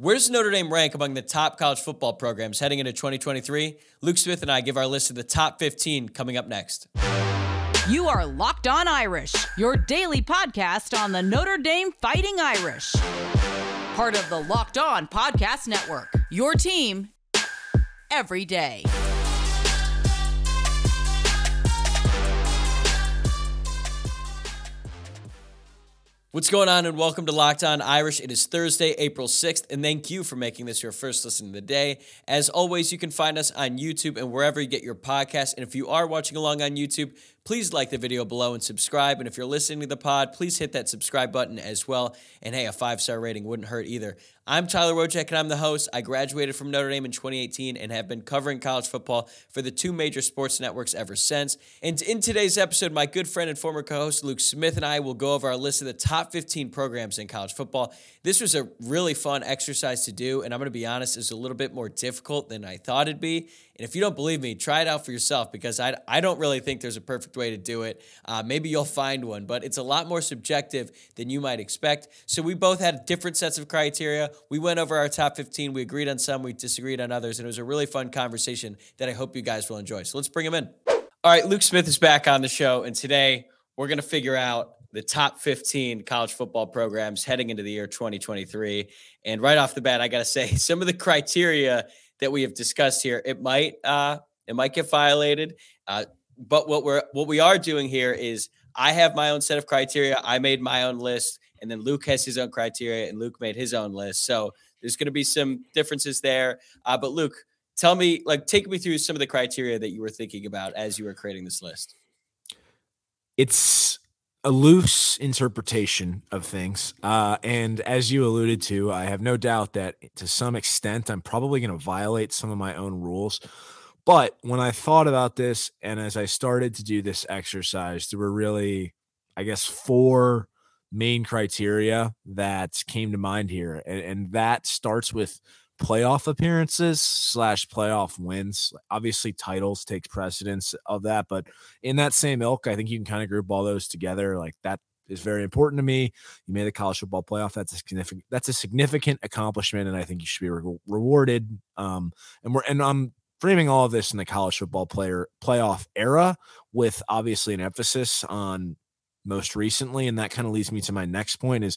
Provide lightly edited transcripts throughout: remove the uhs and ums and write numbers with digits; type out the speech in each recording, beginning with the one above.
Where's Notre Dame rank among the top college football programs heading into 2023? Luke Smith and I give our list of the top 15 coming up next. You are Locked On Irish, your daily podcast on the Notre Dame Fighting Irish. Part of the Locked On Podcast Network, your team every day. What's going on, and welcome to Locked On Irish. It is Thursday, April 6th, and thank you for making this your first listen of the day. As always, you can find us on YouTube and wherever you get your podcasts. And if you are watching along on YouTube, please like the video below and subscribe. And if you're listening to the pod, please hit that subscribe button as well. And hey, a 5-star rating wouldn't hurt either. I'm Tyler Wojciak, and I'm the host. I graduated from Notre Dame in 2018 and have been covering college football for the two major sports networks ever since. And in today's episode, my good friend and former co-host Luke Smith and I will go over our list of the top 15 programs in college football. This was a really fun exercise to do, and I'm going to be honest, it's a little bit more difficult than I thought it'd be. And if you don't believe me, try it out for yourself, because I don't really think there's a perfect way to do it. Maybe you'll find one, but it's a lot more subjective than you might expect. So we both had different sets of criteria. We went over our top 15. We agreed on some. We disagreed on others. And it was a really fun conversation that I hope you guys will enjoy. So let's bring them in. All right, Luke Smith is back on the show. And today we're going to figure out the top 15 college football programs heading into the year 2023. And right off the bat, I got to say, some of the criteria that we have discussed here, it might get violated. But what we are doing here is I have my own set of criteria. I made my own list, and then Luke has his own criteria, and Luke made his own list. So there's going to be some differences there. But Luke, tell me, take me through some of the criteria that you were thinking about as you were creating this list. It's a loose interpretation of things. And as you alluded to, I have no doubt that to some extent, I'm probably going to violate some of my own rules. But when I thought about this, and as I started to do this exercise, there were really, I guess, four main criteria that came to mind here. And that starts with playoff appearances / playoff wins. Obviously, titles take precedence of that. But in that same ilk, I think you can kind of group all those together. Like, that is very important to me. You made the college football playoff. That's a significant accomplishment, and I think you should be rewarded. I'm framing all of this in the college football playoff era, with obviously an emphasis on most recently. And that kind of leads me to my next point is,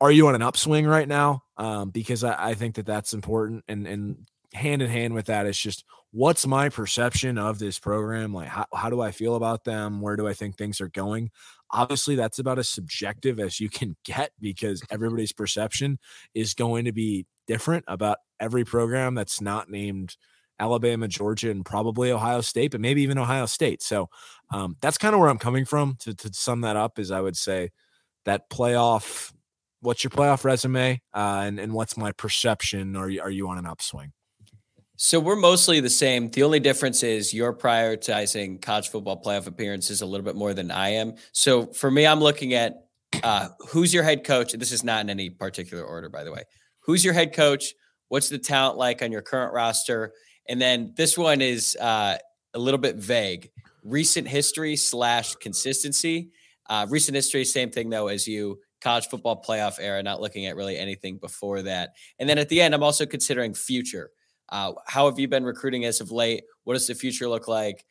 are you on an upswing right now? Because I think that that's important. And hand in hand with that is just, what's my perception of this program? Like, how do I feel about them? Where do I think things are going? Obviously, that's about as subjective as you can get, because everybody's perception is going to be different about every program that's not named Alabama, Georgia, and probably Ohio State, but maybe even Ohio State. So that's kind of where I'm coming from. To sum that up is, I would say that playoff, what's your playoff resume and what's my perception? Are you on an upswing? So we're mostly the same. The only difference is you're prioritizing college football playoff appearances a little bit more than I am. So for me, I'm looking at who's your head coach. This is not in any particular order, by the way. Who's your head coach? What's the talent like on your current roster? And then this one is a little bit vague. Recent history / consistency. Recent history, same thing, though, as you. College football playoff era, not looking at really anything before that. And then at the end, I'm also considering future. How have you been recruiting as of late? What does the future look like?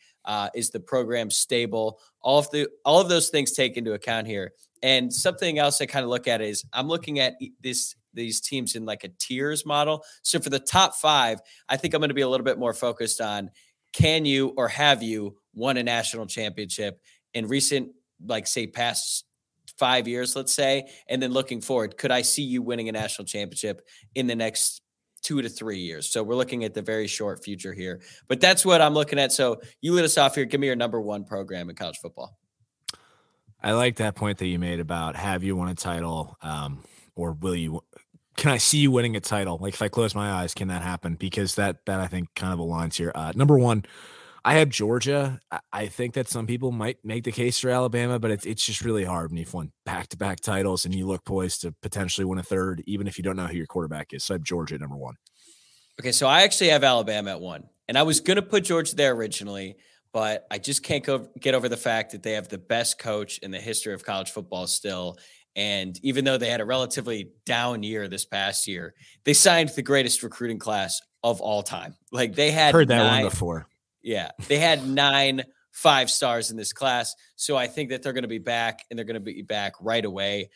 Is the program stable? All of those things take into account here. And something else I kind of look at is I'm looking at these teams in like a tiers model. So for the top five, I think I'm going to be a little bit more focused on, can you or have you won a national championship in recent, past 5 years, let's say, and then looking forward, could I see you winning a national championship in the next 2 to 3 years? So we're looking at the very short future here, but that's what I'm looking at. So you lead us off here. Give me your number one program in college football. I like that point that you made about, have you won a title? Or can I see you winning a title? Like, if I close my eyes, can that happen? Because that I think kind of aligns here. Number one, I have Georgia. I think that some people might make the case for Alabama, but it's just really hard when you've won back-to-back titles and you look poised to potentially win a third, even if you don't know who your quarterback is. So I have Georgia at number one. Okay, so I actually have Alabama at one, and I was going to put Georgia there originally, but I just can't get over the fact that they have the best coach in the history of college football still. And even though they had a relatively down year this past year, they signed the greatest recruiting class of all time. Like they had heard that one before. Yeah. They had 9 5 stars in this class. So I think that they're going to be back, and they're going to be back right away.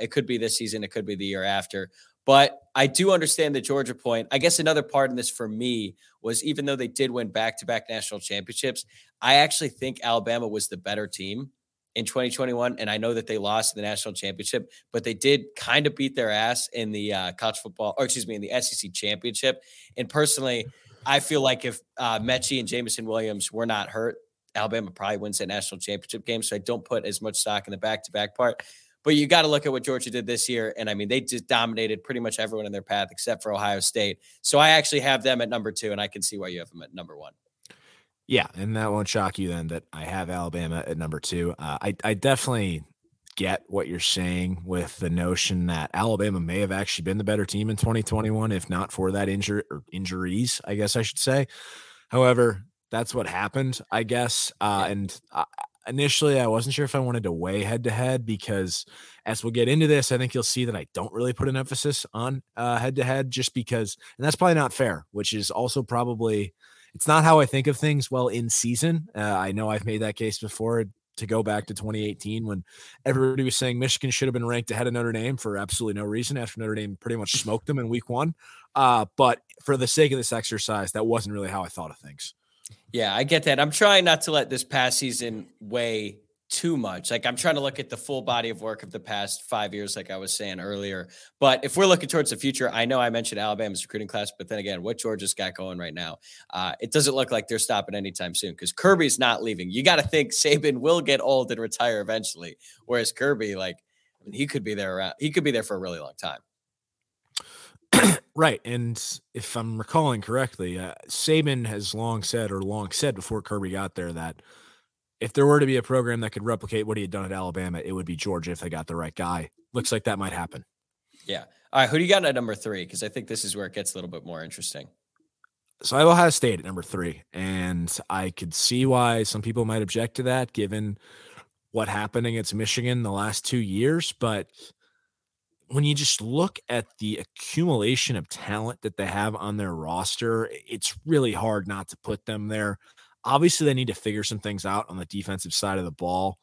It could be this season. It could be the year after. But I do understand the Georgia point. I guess another part in this for me was, even though they did win back-to-back national championships, I actually think Alabama was the better team in 2021. And I know that they lost the national championship, but they did kind of beat their ass in the in the SEC championship. And personally, I feel like if Mechie and Jameson Williams were not hurt, Alabama probably wins that national championship game. So I don't put as much stock in the back-to-back part. But you got to look at what Georgia did this year. And I mean, they just dominated pretty much everyone in their path except for Ohio State. So I actually have them at number 2, and I can see why you have them at number 1. Yeah. And that won't shock you then that I have Alabama at number 2. I definitely get what you're saying with the notion that Alabama may have actually been the better team in 2021, if not for that injuries, I guess I should say. However, that's what happened, I guess. Initially, I wasn't sure if I wanted to weigh head-to-head, because as we'll get into this, I think you'll see that I don't really put an emphasis on head-to-head, just because, and that's probably not fair, which is also probably, it's not how I think of things well in season. I know I've made that case before, to go back to 2018 when everybody was saying Michigan should have been ranked ahead of Notre Dame for absolutely no reason after Notre Dame pretty much smoked them in week 1. But for the sake of this exercise, that wasn't really how I thought of things. Yeah, I get that. I'm trying not to let this past season weigh too much. Like, I'm trying to look at the full body of work of the past 5 years, like I was saying earlier. But if we're looking towards the future, I know I mentioned Alabama's recruiting class, but then again, what Georgia's got going right now, it doesn't look like they're stopping anytime soon, because Kirby's not leaving. You got to think Saban will get old and retire eventually, whereas Kirby, he could be there around. He could be there for a really long time. Right. And if I'm recalling correctly, Saban has long said before Kirby got there that if there were to be a program that could replicate what he had done at Alabama, it would be Georgia if they got the right guy. Looks like that might happen. Yeah. All right. Who do you got at number 3? Because I think this is where it gets a little bit more interesting. So I have Ohio State at number 3, and I could see why some people might object to that given what happened against Michigan the last 2 years. But when you just look at the accumulation of talent that they have on their roster, it's really hard not to put them there. Obviously, they need to figure some things out on the defensive side of the ball,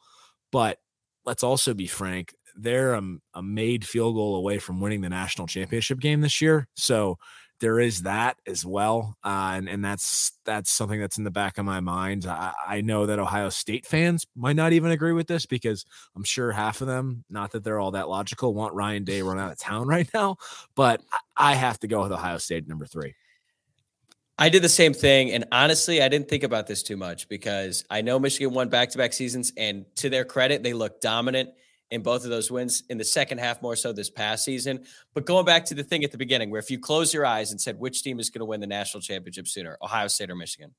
but let's also be frank, they're a made field goal away from winning the national championship game this year. So there is that as well. And that's something that's in the back of my mind. I know that Ohio State fans might not even agree with this, because I'm sure half of them, not that they're all that logical, want Ryan Day run out of town right now, but I have to go with Ohio State number 3. I did the same thing. And honestly, I didn't think about this too much, because I know Michigan won back-to-back seasons, and to their credit, they looked dominant in both of those wins, in the second half more so this past season. But going back to the thing at the beginning, where if you close your eyes and said, which team is going to win the national championship sooner, Ohio State or Michigan?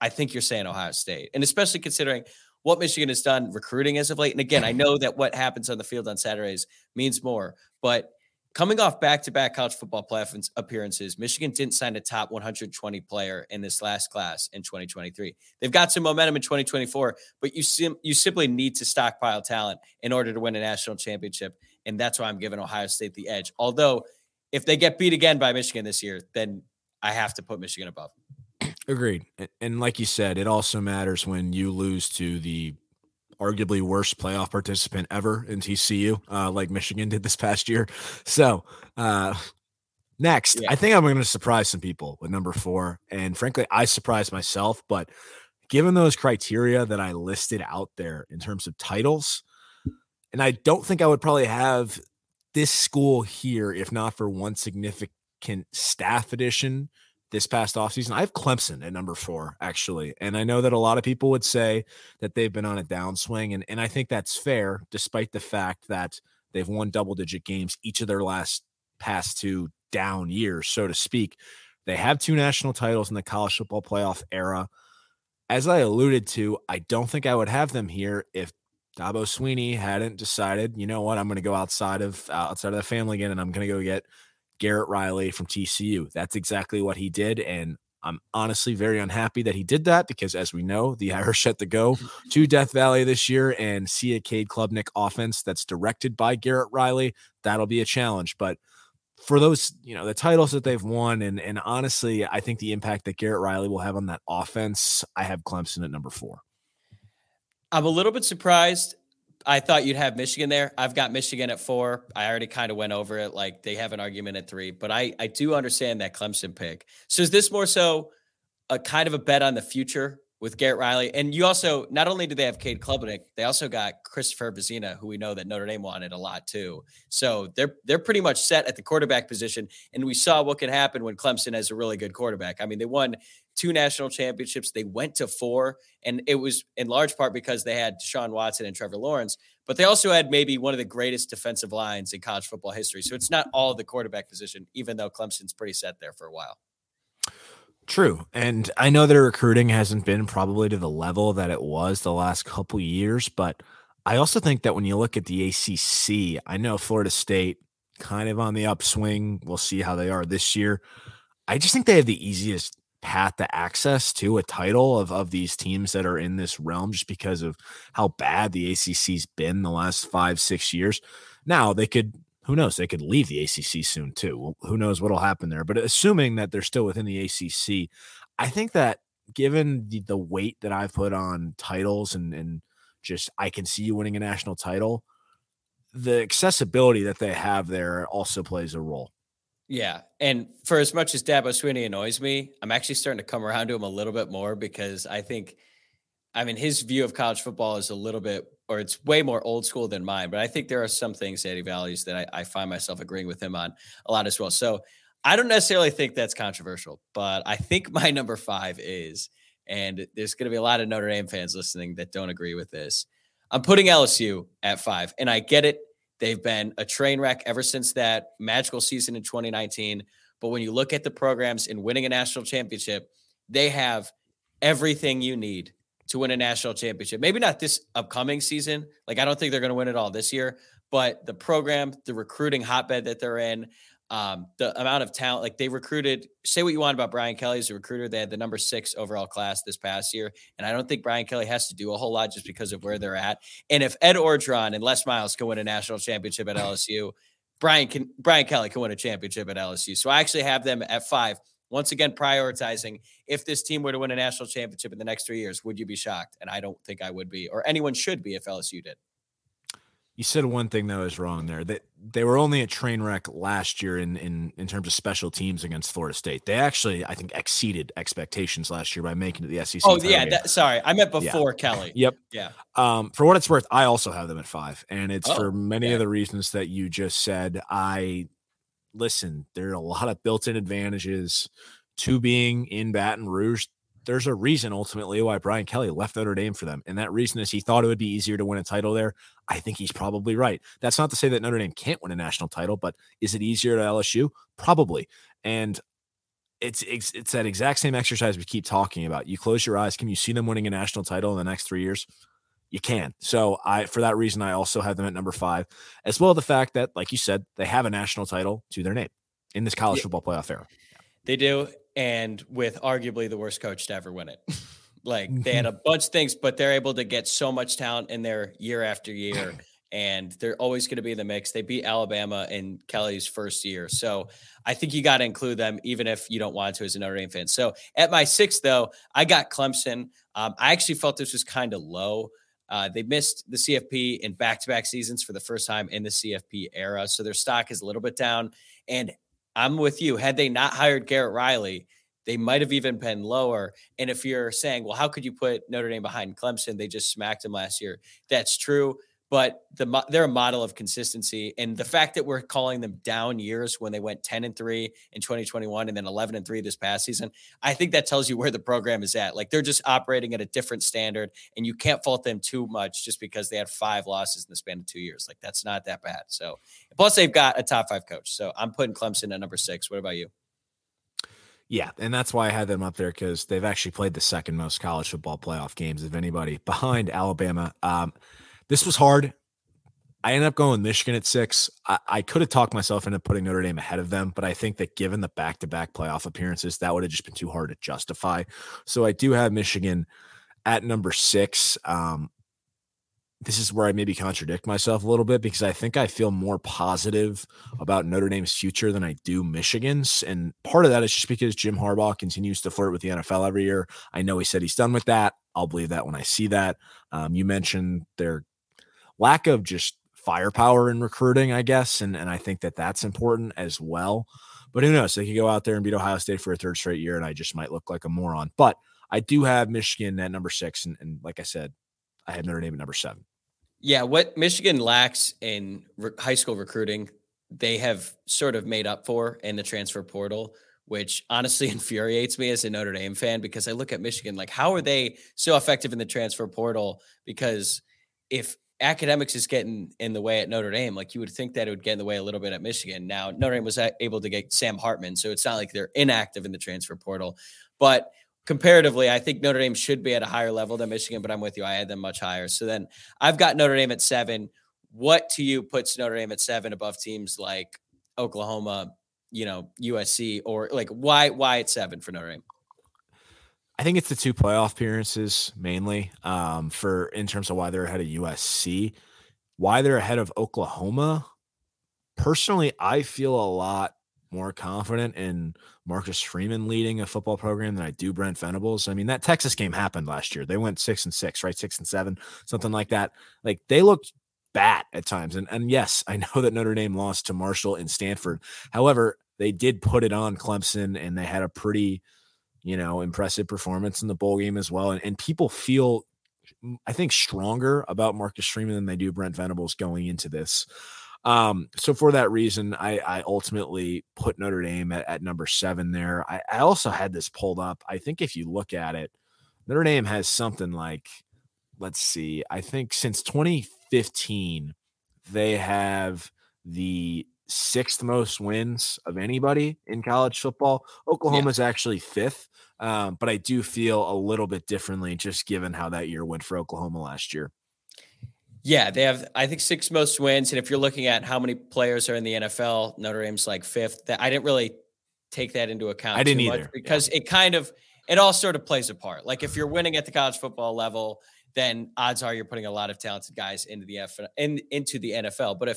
I think you're saying Ohio State. And especially considering what Michigan has done recruiting as of late. And again, I know that what happens on the field on Saturdays means more, but coming off back-to-back college football playoff appearances, Michigan didn't sign a top 120 player in this last class in 2023. They've got some momentum in 2024, but you simply need to stockpile talent in order to win a national championship, and that's why I'm giving Ohio State the edge. Although, if they get beat again by Michigan this year, then I have to put Michigan above them. Agreed. And like you said, it also matters when you lose to the arguably worst playoff participant ever in TCU, like Michigan did this past year. So next, yeah. I think I'm going to surprise some people with number 4. And frankly, I surprised myself, but given those criteria that I listed out there in terms of titles, and I don't think I would probably have this school here if not for one significant staff addition this past offseason. I have Clemson at number 4, actually. And I know that a lot of people would say that they've been on a downswing, and I think that's fair, despite the fact that they've won double-digit games each of their past 2 down years, so to speak. They have 2 national titles in the college football playoff era. As I alluded to, I don't think I would have them here if Dabo Sweeney hadn't decided, you know what, I'm going to go outside of the family again, and I'm going to go get Garrett Riley from TCU. That's exactly what he did, and I'm honestly very unhappy that he did that because, as we know, the Irish had to go to Death Valley this year and see a Cade Klubnik offense that's directed by Garrett Riley. That'll be a challenge. But for those, you know, the titles that they've won, and honestly, I think the impact that Garrett Riley will have on that offense, I have Clemson at number 4. I'm a little bit surprised. I thought you'd have Michigan there. I've got Michigan at 4. I already kind of went over it. Like, they have an argument at 3, but I do understand that Clemson pick. So is this more so a kind of a bet on the future with Garrett Riley? And you also, not only do they have Cade Klubnik, they also got Christopher Vizina, who we know that Notre Dame wanted a lot too. So they're pretty much set at the quarterback position. And we saw what can happen when Clemson has a really good quarterback. I mean, they won 2 national championships. They went to 4, and it was in large part because they had Deshaun Watson and Trevor Lawrence, but they also had maybe one of the greatest defensive lines in college football history. So it's not all the quarterback position, even though Clemson's pretty set there for a while. True. And I know their recruiting hasn't been probably to the level that it was the last couple years, but I also think that when you look at the ACC, I know Florida State kind of on the upswing. We'll see how they are this year. I just think they have the easiest path to access to a title of these teams that are in this realm just because of how bad the ACC's been the last 5-6 years. Now they could, who knows? They could leave the ACC soon too. Who knows what'll happen there, but assuming that they're still within the ACC, I think that given the weight that I've put on titles and just, I can see you winning a national title, the accessibility that they have there also plays a role. Yeah. And for as much as Dabo Swinney annoys me, I'm actually starting to come around to him a little bit more because I think, I mean, his view of college football is a little bit, or it's way more old school than mine, but I think there are some things that he values that I find myself agreeing with him on a lot as well. So I don't necessarily think that's controversial, but I think my number 5 is, and there's going to be a lot of Notre Dame fans listening that don't agree with this. I'm putting LSU at 5, and I get it. They've been a train wreck ever since that magical season in 2019. But when you look at the programs in winning a national championship, they have everything you need to win a national championship. Maybe not this upcoming season. Like, I don't think they're going to win it all this year, but the program, the recruiting hotbed that they're in, the amount of talent, like they recruited, say what you want about Brian Kelly as a recruiter. They had the number 6 overall class this past year. And I don't think Brian Kelly has to do a whole lot just because of where they're at. And if Ed Orgeron and Les Miles can win a national championship at LSU, Brian Kelly can win a championship at LSU. So I actually have them at 5. Once again, prioritizing, if this team were to win a national championship in the next 3 years, would you be shocked? And I don't think I would be, or anyone should be if LSU did. You said one thing that was wrong there. They were only a train wreck last year in terms of special teams against Florida State. They actually, I think, exceeded expectations last year by making it to the SEC. Oh, yeah. Sorry. I meant before Kelly. Yep. Yeah. For what it's worth, I also have them at 5. And it's for many of the reasons that you just said. Listen, there are a lot of built-in advantages to being in Baton Rouge. There's a reason ultimately why Brian Kelly left Notre Dame for them. And that reason is he thought it would be easier to win a title there. I think he's probably right. That's not to say that Notre Dame can't win a national title, but is it easier to LSU? Probably. And it's that exact same exercise we keep talking about. You close your eyes. Can you see them winning a national title in the next 3 years? You can. So for that reason, I also have them at number 5, as well as the fact that, like you said, they have a national title to their name in this college football playoff era. They do. And with arguably the worst coach to ever win it. Like, they had a bunch of things, but they're able to get so much talent in there year after year. And they're always going to be in the mix. They beat Alabama in Kelly's first year. So I think you got to include them, even if you don't want to as a Notre Dame fan. So at my 6th, though, I got Clemson. I actually felt this was kind of low. They missed the CFP in back-to-back seasons for the first time in the CFP era. So their stock is a little bit down. And I'm with you. Had they not hired Garrett Riley, they might have even been lower. And if you're saying, well, how could you put Notre Dame behind Clemson? They just smacked him last year. That's true. But they're a model of consistency. And the fact that we're calling them down years when they went 10-3 in 2021 and then 11-3 this past season, I think that tells you where the program is at. Like, they're just operating at a different standard, and you can't fault them too much just because they had 5 losses in the span of 2 years. Like, that's not that bad. So, plus they've got a top 5 coach. So I'm putting Clemson at number 6. What about you? Yeah, and that's why I had them up there, because they've actually played the second most college football playoff games of anybody behind Alabama. This was hard. I ended up going Michigan at 6. I could have talked myself into putting Notre Dame ahead of them, but I think that given the back-to-back playoff appearances, that would have just been too hard to justify. So I do have Michigan at number 6. This is where I maybe contradict myself a little bit because I think I feel more positive about Notre Dame's future than I do Michigan's. And part of that is just because Jim Harbaugh continues to flirt with the NFL every year. I know he said he's done with that. I'll believe that when I see that. You mentioned their lack of just firepower in recruiting, I guess. And I think that that's important as well, but who knows? They could go out there and beat Ohio State for a third straight year. And I just might look like a moron, but I do have Michigan at number 6. And like I said, I had Notre Dame at number 7. Yeah, what Michigan lacks in high school recruiting, they have sort of made up for in the transfer portal, which honestly infuriates me as a Notre Dame fan because I look at Michigan like, how are they so effective in the transfer portal? Because if academics is getting in the way at Notre Dame, like you would think that it would get in the way a little bit at Michigan. Now, Notre Dame was able to get Sam Hartman, so it's not like they're inactive in the transfer portal. But comparatively, I think Notre Dame should be at a higher level than Michigan, but I'm with you. I had them much higher. So then I've got Notre Dame at 7. What to you puts Notre Dame at 7 above teams like Oklahoma, USC, or like why at 7 for Notre Dame? I think it's the 2 playoff appearances mainly in terms of why they're ahead of USC, why they're ahead of Oklahoma. Personally, I feel a lot more confident in Marcus Freeman leading a football program than I do Brent Venables. I mean, that Texas game happened last year. They went 6-6, right? 6-7, something like that. Like they looked bad at times. And yes, I know that Notre Dame lost to Marshall and Stanford. However, they did put it on Clemson and they had a pretty, impressive performance in the bowl game as well. And people feel, I think, stronger about Marcus Freeman than they do Brent Venables going into this. So for that reason, I ultimately put Notre Dame at number 7 there. I also had this pulled up. I think if you look at it, Notre Dame has something like, let's see, I think since 2015, they have the 6th most wins of anybody in college football. Oklahoma's actually 5th. But I do feel a little bit differently just given how that year went for Oklahoma last year. Yeah, they have, I think, 6 most wins. And if you're looking at how many players are in the NFL, Notre Dame's like 5th. I didn't really take that into account. I didn't either. Because it all sort of plays a part. Like if you're winning at the college football level, then odds are you're putting a lot of talented guys into the NFL. But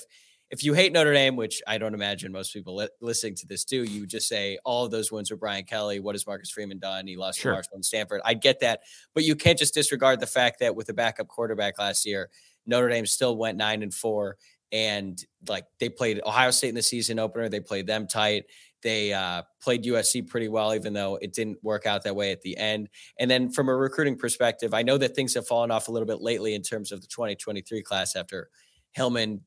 if you hate Notre Dame, which I don't imagine most people listening to this do, you just say all of those wins were Brian Kelly. What has Marcus Freeman done? He lost to Marshall and Stanford. I get that. But you can't just disregard the fact that with a backup quarterback last year, Notre Dame still went 9-4, and like they played Ohio State in the season opener. They played them tight. They played USC pretty well, even though it didn't work out that way at the end. And then from a recruiting perspective, I know that things have fallen off a little bit lately in terms of the 2023 class after Hillman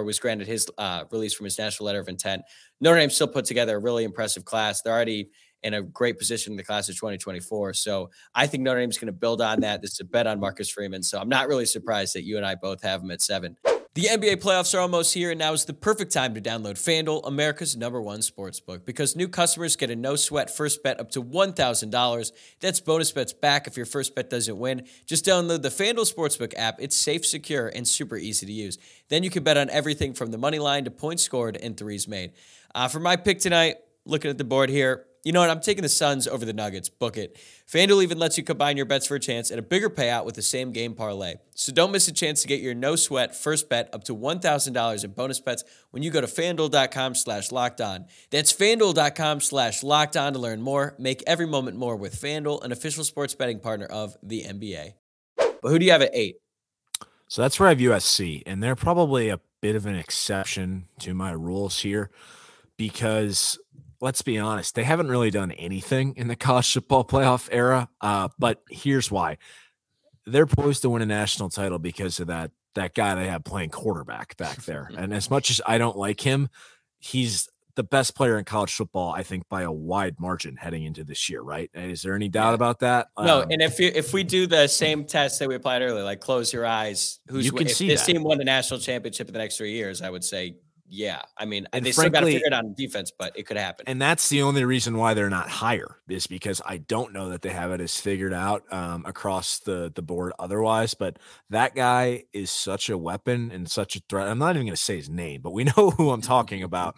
was granted his release from his national letter of intent. Notre Dame still put together a really impressive class. They're already in a great position in the class of 2024. So I think Notre Dame's going to build on that. This is a bet on Marcus Freeman. So I'm not really surprised that you and I both have him at 7. The NBA playoffs are almost here, and now is the perfect time to download FanDuel, America's #1 sportsbook, because new customers get a no-sweat first bet up to $1,000. That's bonus bets back if your first bet doesn't win. Just download the FanDuel Sportsbook app. It's safe, secure, and super easy to use. Then you can bet on everything from the money line to points scored and threes made. For my pick tonight, looking at the board here, you know what? I'm taking the Suns over the Nuggets. Book it. FanDuel even lets you combine your bets for a chance at a bigger payout with the same game parlay. So don't miss a chance to get your no-sweat first bet up to $1,000 in bonus bets when you go to FanDuel.com/LockedOn. That's FanDuel.com/LockedOn to learn more. Make every moment more with FanDuel, an official sports betting partner of the NBA. But who do you have at 8? So that's where I have USC, and they're probably a bit of an exception to my rules here because let's be honest, they haven't really done anything in the college football playoff era. But here's why. They're poised to win a national title because of that guy they have playing quarterback back there. And as much as I don't like him, he's the best player in college football, I think, by a wide margin heading into this year, right? Is there any doubt about that? No, and if we do the same test that we applied earlier, like close your eyes, if this team won the national championship in the next 3 years, I would say yeah, I mean, and they frankly, still got to figure it out on defense, but it could happen. And that's the only reason why they're not higher is because I don't know that they have it as figured out across the board otherwise. But that guy is such a weapon and such a threat. I'm not even going to say his name, but we know who I'm talking about.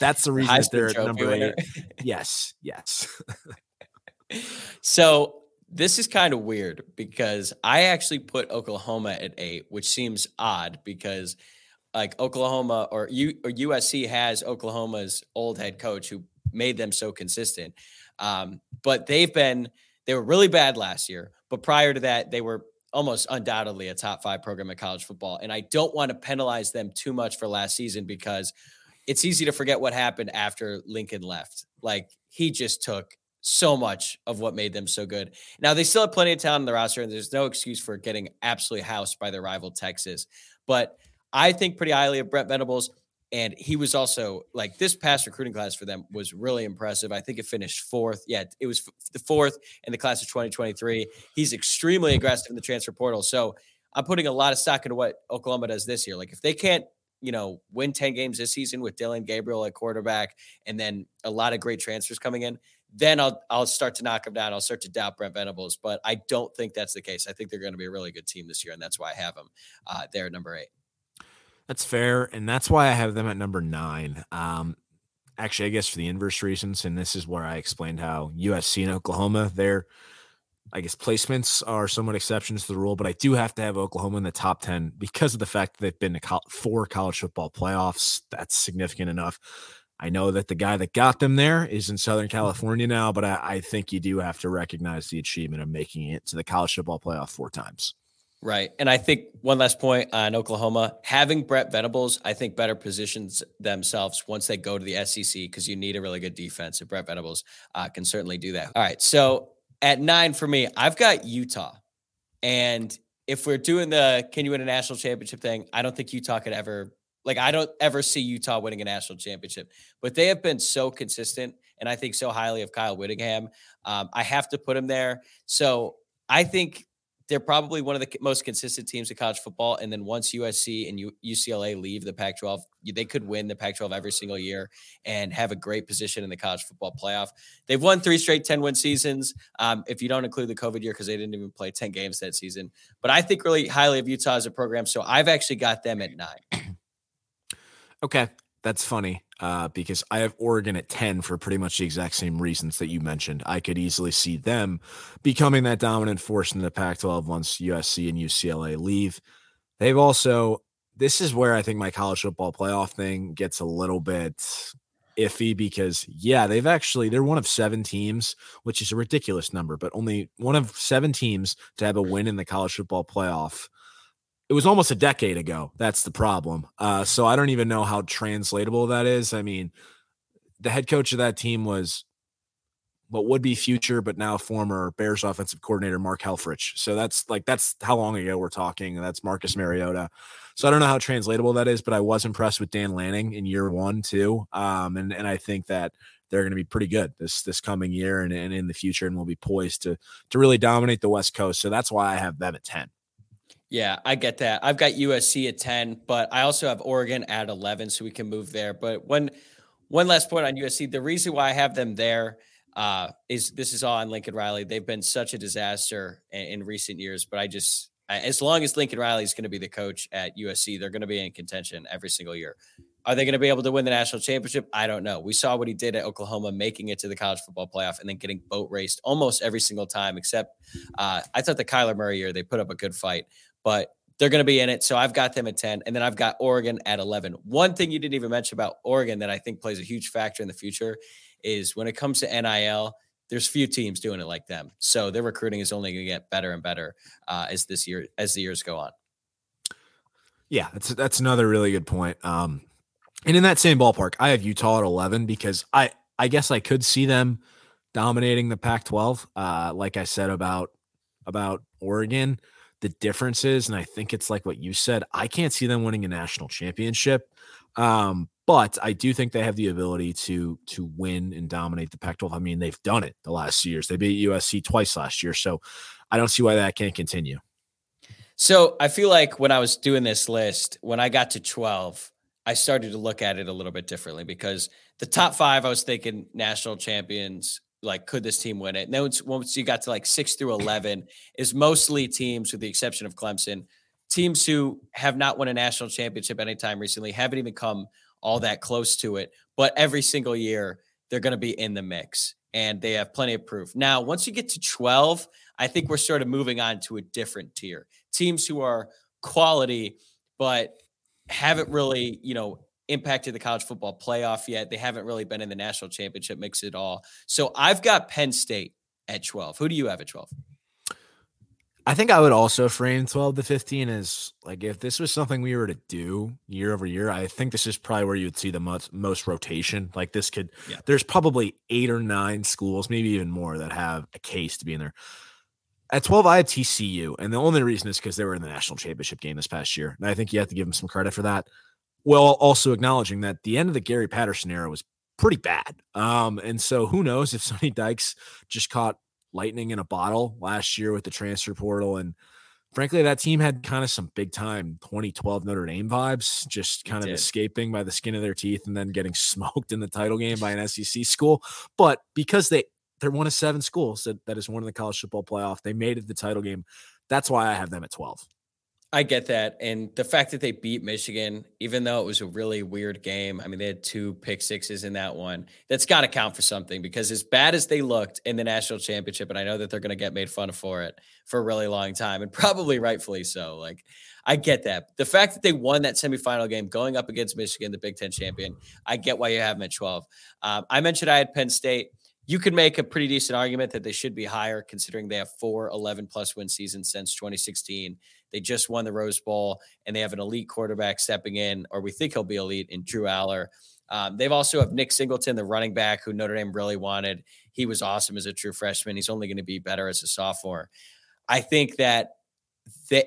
That's the reason that they're at number 8. Yes, yes. So this is kind of weird because I actually put Oklahoma at 8, which seems odd because like Oklahoma or USC has Oklahoma's old head coach who made them so consistent. But they were really bad last year, but prior to that, they were almost undoubtedly a top 5 program in college football. And I don't want to penalize them too much for last season because it's easy to forget what happened after Lincoln left. Like he just took so much of what made them so good. Now they still have plenty of talent on the roster and there's no excuse for getting absolutely housed by their rival Texas, but I think pretty highly of Brent Venables. And he was also like this past recruiting class for them was really impressive. I think it finished 4th. Yeah, it was the 4th in the class of 2023. He's extremely aggressive in the transfer portal. So I'm putting a lot of stock into what Oklahoma does this year. Like if they can't, win 10 games this season with Dylan Gabriel at quarterback and then a lot of great transfers coming in, then I'll start to knock them down. I'll start to doubt Brent Venables, but I don't think that's the case. I think they're going to be a really good team this year, and that's why I have them there at number 8. That's fair, and that's why I have them at number 9. Actually, I guess for the inverse reasons, and this is where I explained how USC and Oklahoma, their, I guess, placements are somewhat exceptions to the rule, but I do have to have Oklahoma in the top 10 because of the fact that they've been to 4 college football playoffs. That's significant enough. I know that the guy that got them there is in Southern California now, but I think you do have to recognize the achievement of making it to the college football playoff 4 times. Right. And I think one last point on Oklahoma, having Brent Venables, I think better positions themselves once they go to the SEC because you need a really good defense. And Brent Venables can certainly do that. All right. So at 9 for me, I've got Utah. And if we're doing the can you win a national championship thing, I don't think Utah could ever. Like, I don't ever see Utah winning a national championship, but they have been so consistent, and I think so highly of Kyle Whittingham. I have to put him there. So I think they're probably one of the most consistent teams in college football, and then once USC and UCLA leave the Pac-12, they could win the Pac-12 every single year and have a great position in the college football playoff. They've won 3 straight 10-win seasons, if you don't include the COVID year because they didn't even play 10 games that season. But I think really highly of Utah as a program, so I've actually got them at 9. Okay, that's funny because I have Oregon at 10 for pretty much the exact same reasons that you mentioned. I could easily see them becoming that dominant force in the Pac-12 once USC and UCLA leave. They've also – this is where I think my college football playoff thing gets a little bit iffy because, yeah, they've actually – they're one of 7 teams, which is a ridiculous number, but only one of 7 teams to have a win in the college football playoff. It was almost a decade ago. That's the problem. So I don't even know how translatable that is. I mean, the head coach of that team was what would be future, but now former Bears offensive coordinator, Mark Helfrich. So that's how long ago we're talking. And that's Marcus Mariota. So I don't know how translatable that is, but I was impressed with Dan Lanning in year 1 too. And I think that they're going to be pretty good this coming year and in the future, and will be poised to really dominate the West Coast. So that's why I have them at 10. Yeah, I get that. I've got USC at 10, but I also have Oregon at 11, so we can move there. But one last point on USC, the reason why I have them there is this is all on Lincoln Riley. They've been such a disaster in recent years, but as long as Lincoln Riley is going to be the coach at USC, they're going to be in contention every single year. Are they going to be able to win the national championship? I don't know. We saw what he did at Oklahoma, making it to the college football playoff and then getting boat raced almost every single time, except I thought the Kyler Murray year, they put up a good fight. But they're going to be in it. So I've got them at 10. And then I've got Oregon at 11. One thing you didn't even mention about Oregon that I think plays a huge factor in the future is when it comes to NIL, there's few teams doing it like them. So their recruiting is only going to get better and better as the years go on. Yeah, that's another really good point. And in that same ballpark, I have Utah at 11 because I guess I could see them dominating the Pac-12. Like I said about Oregon. The differences, and I think it's like what you said, I can't see them winning a national championship, but I do think they have the ability to win and dominate the Pac-12. I mean, they've done it the last few years. They beat USC twice last year, so I don't see why that can't continue. So I feel like when I was doing this list, when I got to 12, I started to look at it a little bit differently, because the top five, I was thinking national champions, like, could this team win it? And then once you got to like 6 through 11 is mostly teams, with the exception of Clemson, teams who have not won a national championship anytime recently, haven't even come all that close to it, but every single year they're going to be in the mix and they have plenty of proof. Now, once you get to 12, I think we're sort of moving on to a different tier. Teams who are quality, but haven't really, impacted the college football playoff yet. They haven't really been in the national championship mix at all. So I've got Penn State at 12. Who do you have at 12? I think I would also frame 12 to 15 as, like, if this was something we were to do year over year, I think this is probably where you would see the most rotation. Like, this could, there's probably 8 or 9 schools, maybe even more, that have a case to be in there. At 12, I had TCU, and the only reason is because they were in the national championship game this past year, and I think you have to give them some credit for that, while also acknowledging that the end of the Gary Patterson era was pretty bad. And so who knows if Sonny Dykes just caught lightning in a bottle last year with the transfer portal. And frankly, that team had kind of some big time 2012 Notre Dame vibes, just kind of escaping by the skin of their teeth and then getting smoked in the title game by an SEC school. But because they're one of 7 schools that is one of the college football playoff, they made it the title game. That's why I have them at 12. I get that. And the fact that they beat Michigan, even though it was a really weird game, I mean, they had 2 pick sixes in that one. That's got to count for something, because as bad as they looked in the national championship, and I know that they're going to get made fun of for it for a really long time, and probably rightfully so. Like, I get that. The fact that they won that semifinal game going up against Michigan, the Big Ten champion, I get why you have them at 12. I mentioned I had Penn State. You could make a pretty decent argument that they should be higher, considering they have 4 11-plus win seasons since 2016. They just won the Rose Bowl, and they have an elite quarterback stepping in, or we think he'll be elite, in Drew Allar. They've also have Nick Singleton, the running back, who Notre Dame really wanted. He was awesome as a true freshman. He's only going to be better as a sophomore. I think that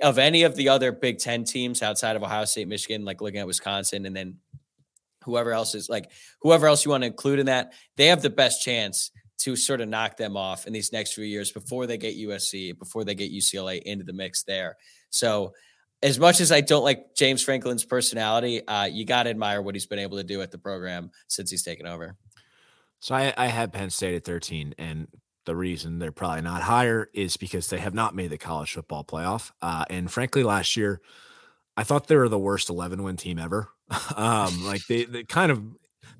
of any of the other Big Ten teams outside of Ohio State, Michigan, like looking at Wisconsin, and then whoever else you want to include in that, they have the best chance to sort of knock them off in these next few years before they get USC, before they get UCLA into the mix there. So as much as I don't like James Franklin's personality, you got to admire what he's been able to do at the program since he's taken over. So I had Penn State at 13, and the reason they're probably not higher is because they have not made the college football playoff. And frankly, last year, I thought they were the worst 11-win team ever. Like they kind of,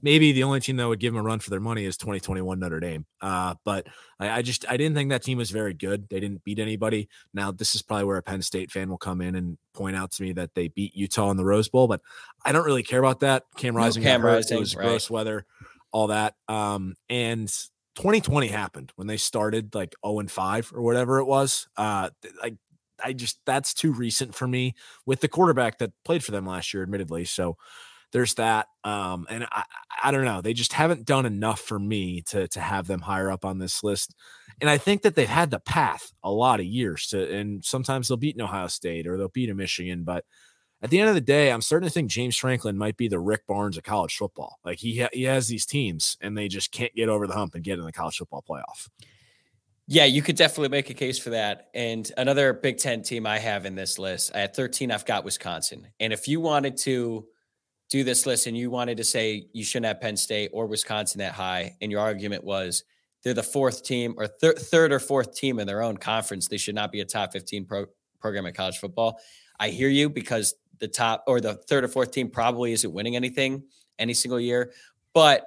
maybe the only team that would give them a run for their money is 2021 Notre Dame. But I didn't think that team was very good. They didn't beat anybody. Now, this is probably where a Penn State fan will come in and point out to me that they beat Utah in the Rose Bowl, but I don't really care about that. Cam Rising, it was gross weather, all that. And 2020 happened when they started like 0-5 or whatever it was. That's too recent for me with the quarterback that played for them last year, admittedly. So there's that. And I don't know. They just haven't done enough for me to have them higher up on this list. And I think that they've had the path a lot of years and sometimes they'll beat an Ohio State or they'll beat a Michigan. But at the end of the day, I'm starting to think James Franklin might be the Rick Barnes of college football. Like he has these teams and they just can't get over the hump and get in the college football playoff. Yeah, you could definitely make a case for that. And another Big Ten team I have in this list, at 13, I've got Wisconsin. And if you wanted to do this list and you wanted to say you shouldn't have Penn State or Wisconsin that high, and your argument was they're the fourth team or third or fourth team in their own conference, they should not be a top 15 program in college football, I hear you, because the top or the third or fourth team probably isn't winning anything any single year. But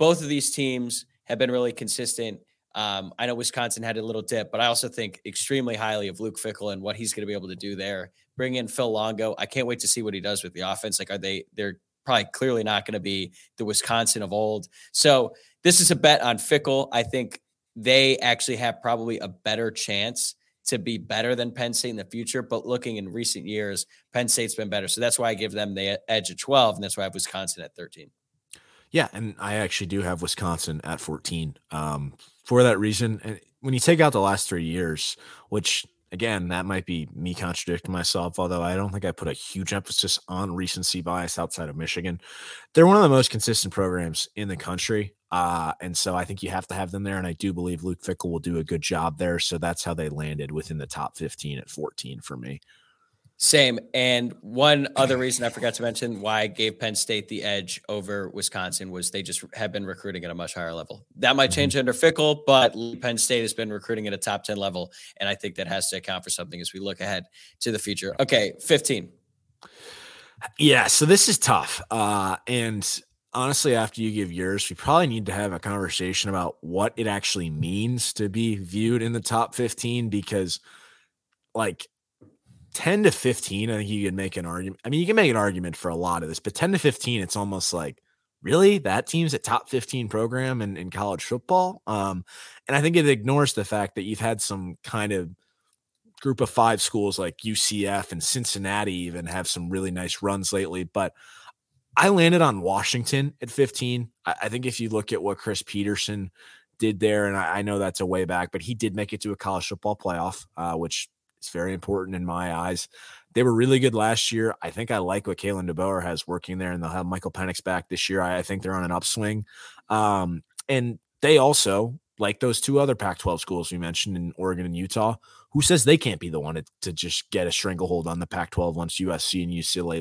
both of these teams have been really consistent. I know Wisconsin had a little dip, but I also think extremely highly of Luke Fickell and what he's going to be able to do there. Bring in Phil Longo. I can't wait to see what he does with the offense. Like, they're probably clearly not going to be the Wisconsin of old. So this is a bet on Fickell. I think they actually have probably a better chance to be better than Penn State in the future. But looking in recent years, Penn State's been better. So that's why I give them the edge at 12. And that's why I have Wisconsin at 13. Yeah. And I actually do have Wisconsin at 14. For that reason, and when you take out the last 3 years, which again, that might be me contradicting myself, although I don't think I put a huge emphasis on recency bias outside of Michigan, they're one of the most consistent programs in the country. And so I think you have to have them there. And I do believe Luke Fickell will do a good job there. So that's how they landed within the top 15 at 14 for me. Same. And one other reason I forgot to mention why I gave Penn State the edge over Wisconsin was they just have been recruiting at a much higher level. That might change under Fickell, but Penn State has been recruiting at a top 10 level. And I think that has to account for something as we look ahead to the future. Okay. 15. Yeah. So this is tough. And honestly, after you give yours, we probably need to have a conversation about what it actually means to be viewed in the top 15, because like 10 to 15, I think you could make an argument. I mean, you can make an argument for a lot of this, but 10 to 15, it's almost like, really? That team's a top 15 program in college football? And I think it ignores the fact that you've had some kind of group of five schools like UCF and Cincinnati even have some really nice runs lately. But I landed on Washington at 15. I think if you look at what Chris Peterson did there, and I know that's a way back, but he did make it to a college football playoff, which it's very important in my eyes. They were really good last year. I think I like what Kalen DeBoer has working there, and they'll have Michael Penix back this year. I think they're on an upswing. And they also, like those two other Pac-12 schools we mentioned in Oregon and Utah, who says they can't be the one to just get a stranglehold on the Pac-12 once USC and UCLA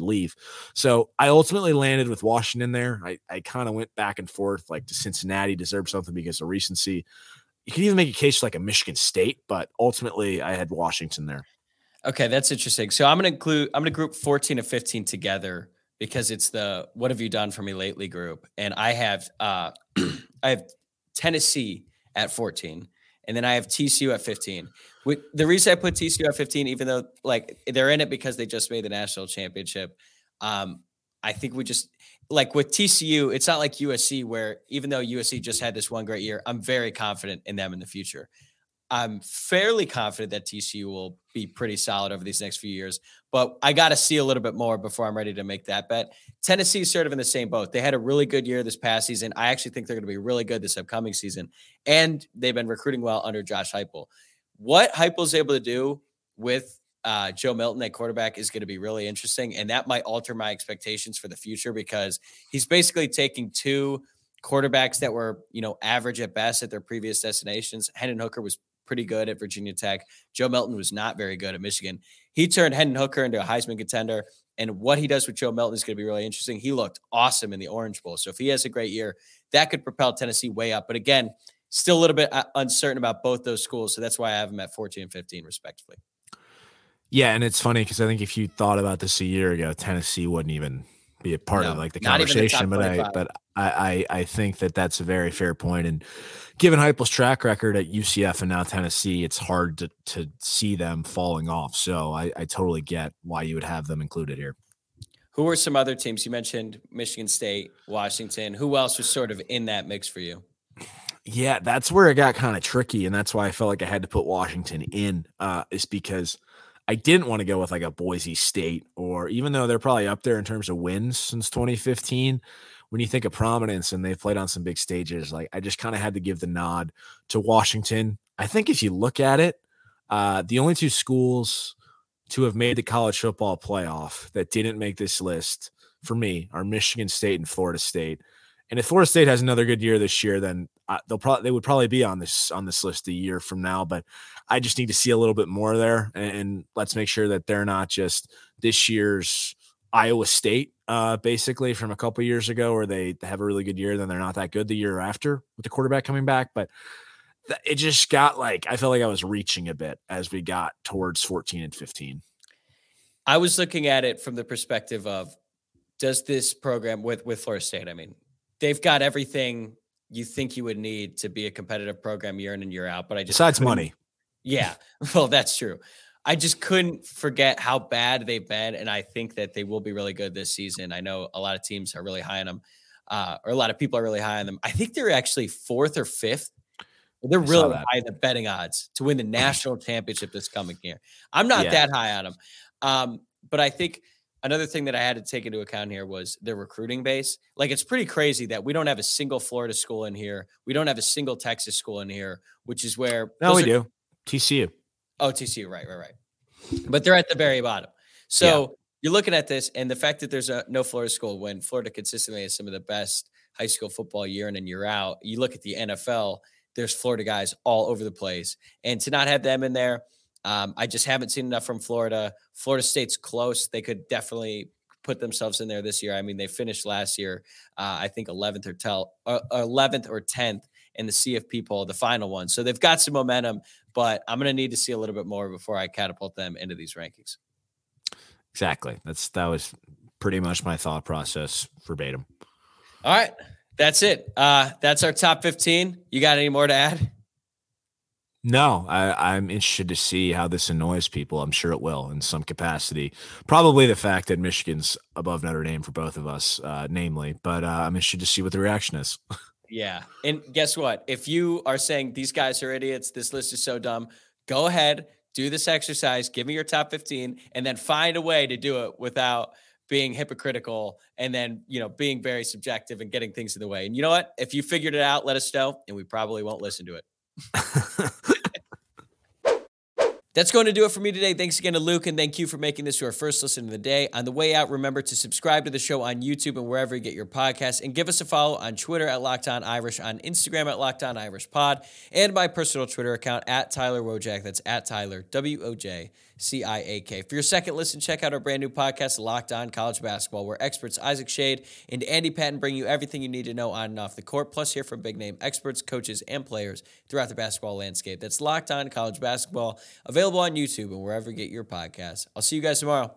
leave. So I ultimately landed with Washington there. I kind of went back and forth, like, does Cincinnati deserve something because of recency? You could even make a case for like a Michigan State, but ultimately I had Washington there. Okay, that's interesting. So I'm going to group 14 and 15 together because it's the what have you done for me lately group. And I have I have Tennessee at 14, and then I have TCU at 15. The reason I put TCU at 15, even though like they're in it because they just made the national championship, I think we just like with TCU, it's not like USC where even though USC just had this one great year, I'm very confident in them in the future. I'm fairly confident that TCU will be pretty solid over these next few years, but I got to see a little bit more before I'm ready to make that bet. Tennessee is sort of in the same boat. They had a really good year this past season. I actually think they're going to be really good this upcoming season, and they've been recruiting well under Josh Heupel. What Heupel's able to do with Joe Milton at quarterback is going to be really interesting. And that might alter my expectations for the future because he's basically taking two quarterbacks that were, you know, average at best at their previous destinations. Hendon Hooker was pretty good at Virginia Tech. Joe Milton was not very good at Michigan. He turned Hendon Hooker into a Heisman contender. And what he does with Joe Milton is going to be really interesting. He looked awesome in the Orange Bowl. So if he has a great year, that could propel Tennessee way up. But again, still a little bit uncertain about both those schools. So that's why I have them at 14 and 15 respectively. Yeah, and it's funny because I think if you thought about this a year ago, Tennessee wouldn't even be a part of like the conversation. But I think that that's a very fair point. And given Heupel's track record at UCF and now Tennessee, it's hard to see them falling off. So I totally get why you would have them included here. Who are some other teams? You mentioned Michigan State, Washington. Who else was sort of in that mix for you? Yeah, that's where it got kind of tricky, and that's why I felt like I had to put Washington in. Is because I didn't want to go with like a Boise State, or even though they're probably up there in terms of wins since 2015, when you think of prominence and they've played on some big stages, like I just kind of had to give the nod to Washington. I think if you look at it, the only two schools to have made the college football playoff that didn't make this list for me are Michigan State and Florida State. And if Florida State has another good year this year, then they would probably be on this list a year from now. But I just need to see a little bit more there, and let's make sure that they're not just this year's Iowa State, basically from a couple years ago, where they have a really good year, then they're not that good the year after with the quarterback coming back. But it just got like I felt like I was reaching a bit as we got towards 14 and 15. I was looking at it from the perspective of does this program with Florida State? I mean, they've got everything you think you would need to be a competitive program year in and year out. But I just besides money. Yeah, well, that's true. I just couldn't forget how bad they've been. And I think that they will be really good this season. I know a lot of teams are really high on them, or a lot of people are really high on them. I think they're actually 4th or 5th. They're really high in the betting odds to win the national championship this coming year. I'm not that high on them. But I think another thing that I had to take into account here was their recruiting base. Like, it's pretty crazy that we don't have a single Florida school in here. We don't have a single Texas school in here, which is where – No, we do. TCU. Oh, TCU. Right. But they're at the very bottom. So You're looking at this, and the fact that there's no Florida school when Florida consistently has some of the best high school football year in and year out. You look at the NFL, there's Florida guys all over the place. And to not have them in there – I just haven't seen enough from Florida. Florida State's close. They could definitely put themselves in there this year. I mean, they finished last year, I think 11th or 10th in the CFP poll, the final one. So they've got some momentum, but I'm going to need to see a little bit more before I catapult them into these rankings. Exactly. That was pretty much my thought process verbatim. All right. That's it. That's our top 15. You got any more to add? No, I'm interested to see how this annoys people. I'm sure it will in some capacity. Probably the fact that Michigan's above Notre Dame for both of us, namely. But I'm interested to see what the reaction is. Yeah. And guess what? If you are saying these guys are idiots, this list is so dumb, go ahead, do this exercise, give me your top 15, and then find a way to do it without being hypocritical and then, being very subjective and getting things in the way. And you know what? If you figured it out, let us know, and we probably won't listen to it. That's going to do it for me today. Thanks again to Luke, and thank you for making this your first listen of the day. On the way out, remember to subscribe to the show on YouTube and wherever you get your podcasts, and give us a follow on Twitter at Locked On Irish, on Instagram at Locked On Irish Pod, and my personal Twitter account at Tyler Wojciak. That's at Tyler, W-O-J-C-I-A-K. For your second listen, check out our brand new podcast, Locked On College Basketball, where experts Isaac Shade and Andy Patton bring you everything you need to know on and off the court, plus hear from big-name experts, coaches, and players throughout the basketball landscape. That's Locked On College Basketball, available on YouTube and wherever you get your podcasts. I'll see you guys tomorrow.